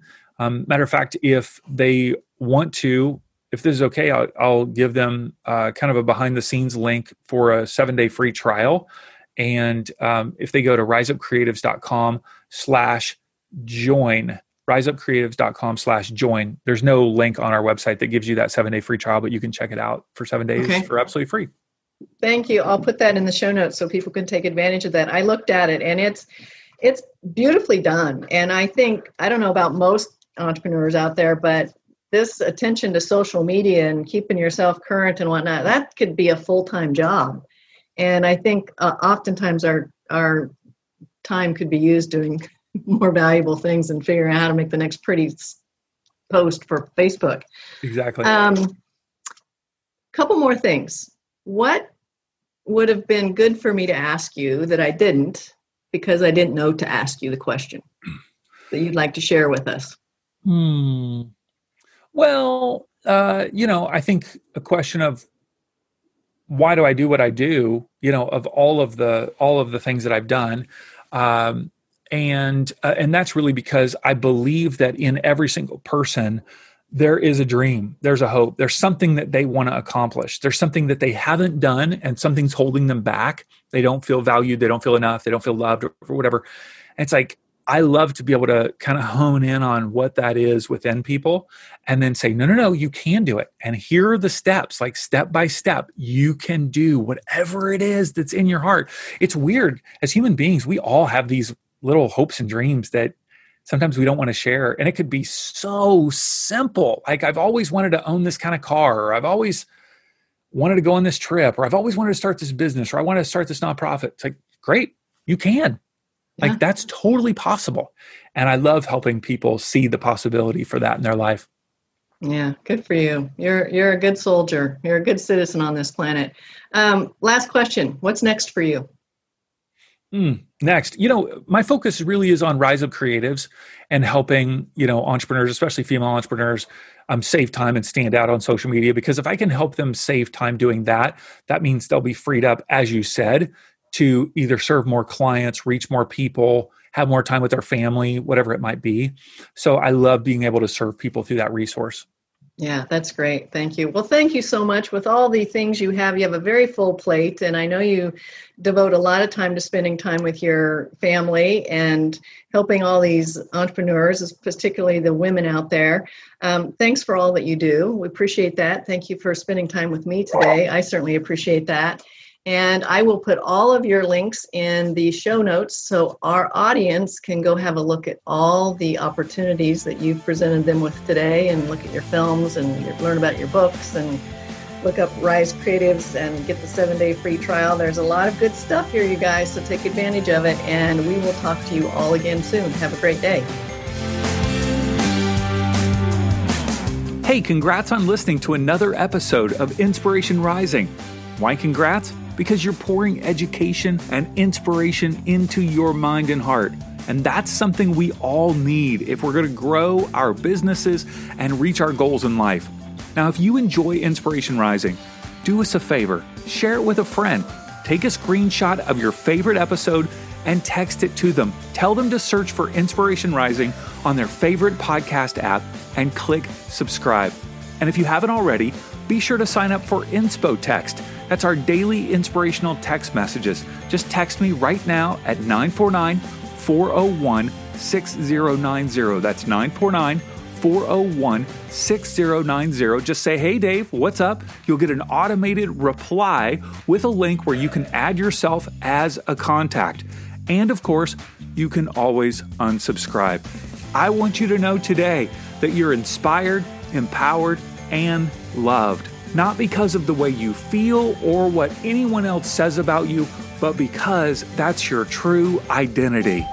Matter of fact, if they want to, if this is okay, I'll give them kind of a behind-the-scenes link for a 7-day free trial. And if they go to riseupcreatives.com/join, riseupcreatives.com/join, there's no link on our website that gives you that 7-day free trial, but you can check it out for 7 days okay. for absolutely free. Thank you. I'll put that in the show notes so people can take advantage of that. I looked at it, and it's beautifully done. And I think, I don't know about most entrepreneurs out there, but this attention to social media and keeping yourself current and whatnot, that could be a full-time job. And I think oftentimes our time could be used doing more valuable things and figuring out how to make the next pretty post for Facebook. Exactly. Couple more things. What would have been good for me to ask you that I didn't, because I didn't know to ask you the question that you'd like to share with us? Well, I think a question of why do I do what I do, of all of the things that I've done. And that's really because I believe that in every single person, there is a dream, there's a hope, there's something that they want to accomplish. There's something that they haven't done and something's holding them back. They don't feel valued. They don't feel enough. They don't feel loved or whatever. And it's like, I love to be able to kind of hone in on what that is within people and then say, no, you can do it. And here are the steps, like step by step, you can do whatever it is that's in your heart. It's weird. As human beings, we all have these little hopes and dreams that sometimes we don't want to share. And it could be so simple. Like I've always wanted to own this kind of car, or I've always wanted to go on this trip, or I've always wanted to start this business, or I want to start this nonprofit. It's like, great, you can. Like that's totally possible. And I love helping people see the possibility for that in their life. Yeah. Good for you. You're a good soldier. You're a good citizen on this planet. Last question. What's next for you? Next, my focus really is on Rise Up Creatives and helping, entrepreneurs, especially female entrepreneurs, save time and stand out on social media, because if I can help them save time doing that, that means they'll be freed up, as you said, to either serve more clients, reach more people, have more time with their family, whatever it might be. So I love being able to serve people through that resource. Yeah, that's great. Thank you. Well, thank you so much. With all the things you have a very full plate. And I know you devote a lot of time to spending time with your family and helping all these entrepreneurs, particularly the women out there. Thanks for all that you do. We appreciate that. Thank you for spending time with me today. I certainly appreciate that. And I will put all of your links in the show notes so our audience can go have a look at all the opportunities that you've presented them with today and look at your films and learn about your books and look up Rise Creatives and get the 7-day free trial. There's a lot of good stuff here, you guys, so take advantage of it. And we will talk to you all again soon. Have a great day. Hey, congrats on listening to another episode of Inspiration Rising. Why congrats? Because you're pouring education and inspiration into your mind and heart. And that's something we all need if we're going to grow our businesses and reach our goals in life. Now, if you enjoy Inspiration Rising, do us a favor, share it with a friend, take a screenshot of your favorite episode and text it to them. Tell them to search for Inspiration Rising on their favorite podcast app and click subscribe. And if you haven't already, be sure to sign up for Inspo Text. That's our daily inspirational text messages. Just text me right now at 949-401-6090. That's 949-401-6090. Just say, hey, Dave, what's up? You'll get an automated reply with a link where you can add yourself as a contact. And of course, you can always unsubscribe. I want you to know today that you're inspired, empowered, and loved. Not because of the way you feel or what anyone else says about you, but because that's your true identity.